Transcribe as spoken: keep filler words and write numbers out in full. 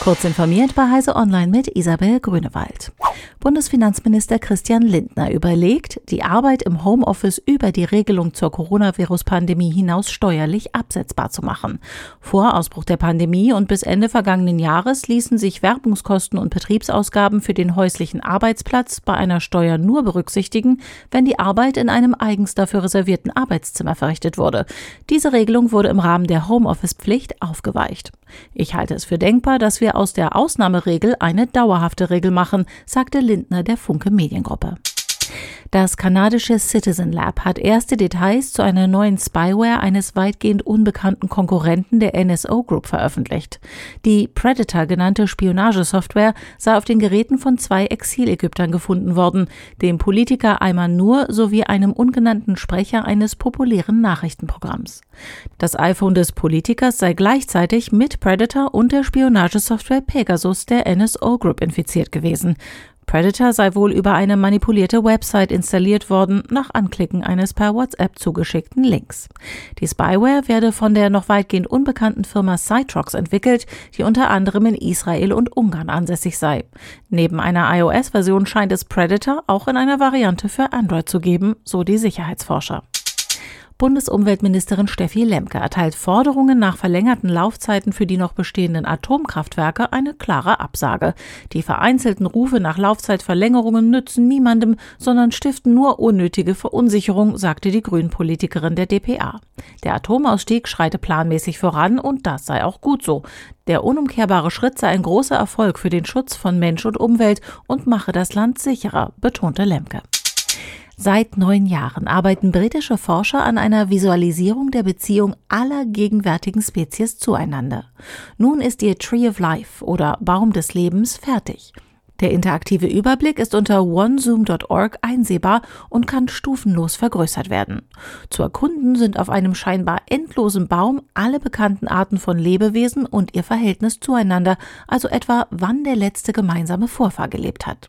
Kurz informiert bei heise online mit Isabel Grünewald. Bundesfinanzminister Christian Lindner überlegt, die Arbeit im Homeoffice über die Regelung zur Coronavirus-Pandemie hinaus steuerlich absetzbar zu machen. Vor Ausbruch der Pandemie und bis Ende vergangenen Jahres ließen sich Werbungskosten und Betriebsausgaben für den häuslichen Arbeitsplatz bei einer Steuer nur berücksichtigen, wenn die Arbeit in einem eigens dafür reservierten Arbeitszimmer verrichtet wurde. Diese Regelung wurde im Rahmen der Homeoffice-Pflicht aufgeweicht. Ich halte es für denkbar, dass wir aus der Ausnahmeregel eine dauerhafte Regel machen, sagte Lindner der Funke Mediengruppe. Das kanadische Citizen Lab hat erste Details zu einer neuen Spyware eines weitgehend unbekannten Konkurrenten der N S O Group veröffentlicht. Die Predator genannte Spionagesoftware sei auf den Geräten von zwei Exilägyptern gefunden worden, dem Politiker Eiman Nour sowie einem ungenannten Sprecher eines populären Nachrichtenprogramms. Das iPhone des Politikers sei gleichzeitig mit Predator und der Spionagesoftware Pegasus der N S O Group infiziert gewesen. Predator sei wohl über eine manipulierte Website installiert worden, nach Anklicken eines per WhatsApp zugeschickten Links. Die Spyware werde von der noch weitgehend unbekannten Firma Cytrox entwickelt, die unter anderem in Israel und Ungarn ansässig sei. Neben einer iOS-Version scheint es Predator auch in einer Variante für Android zu geben, so die Sicherheitsforscher. Bundesumweltministerin Steffi Lemke erteilt Forderungen nach verlängerten Laufzeiten für die noch bestehenden Atomkraftwerke eine klare Absage. Die vereinzelten Rufe nach Laufzeitverlängerungen nützen niemandem, sondern stiften nur unnötige Verunsicherung, sagte die Grünen-Politikerin der D P A. Der Atomausstieg schreite planmäßig voran und das sei auch gut so. Der unumkehrbare Schritt sei ein großer Erfolg für den Schutz von Mensch und Umwelt und mache das Land sicherer, betonte Lemke. Seit neun Jahren arbeiten britische Forscher an einer Visualisierung der Beziehung aller gegenwärtigen Spezies zueinander. Nun ist ihr Tree of Life oder Baum des Lebens fertig. Der interaktive Überblick ist unter onezoom punkt org einsehbar und kann stufenlos vergrößert werden. Zu erkunden sind auf einem scheinbar endlosen Baum alle bekannten Arten von Lebewesen und ihr Verhältnis zueinander, also etwa wann der letzte gemeinsame Vorfahr gelebt hat.